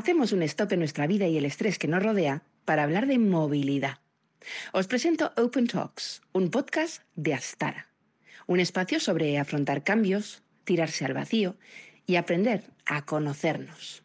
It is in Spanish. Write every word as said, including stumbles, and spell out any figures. hacemos un stop en nuestra vida y el estrés que nos rodea para hablar de movilidad. Os presento Open Talks, un podcast de Astara. Un espacio sobre afrontar cambios, tirarse al vacío y aprender a conocernos.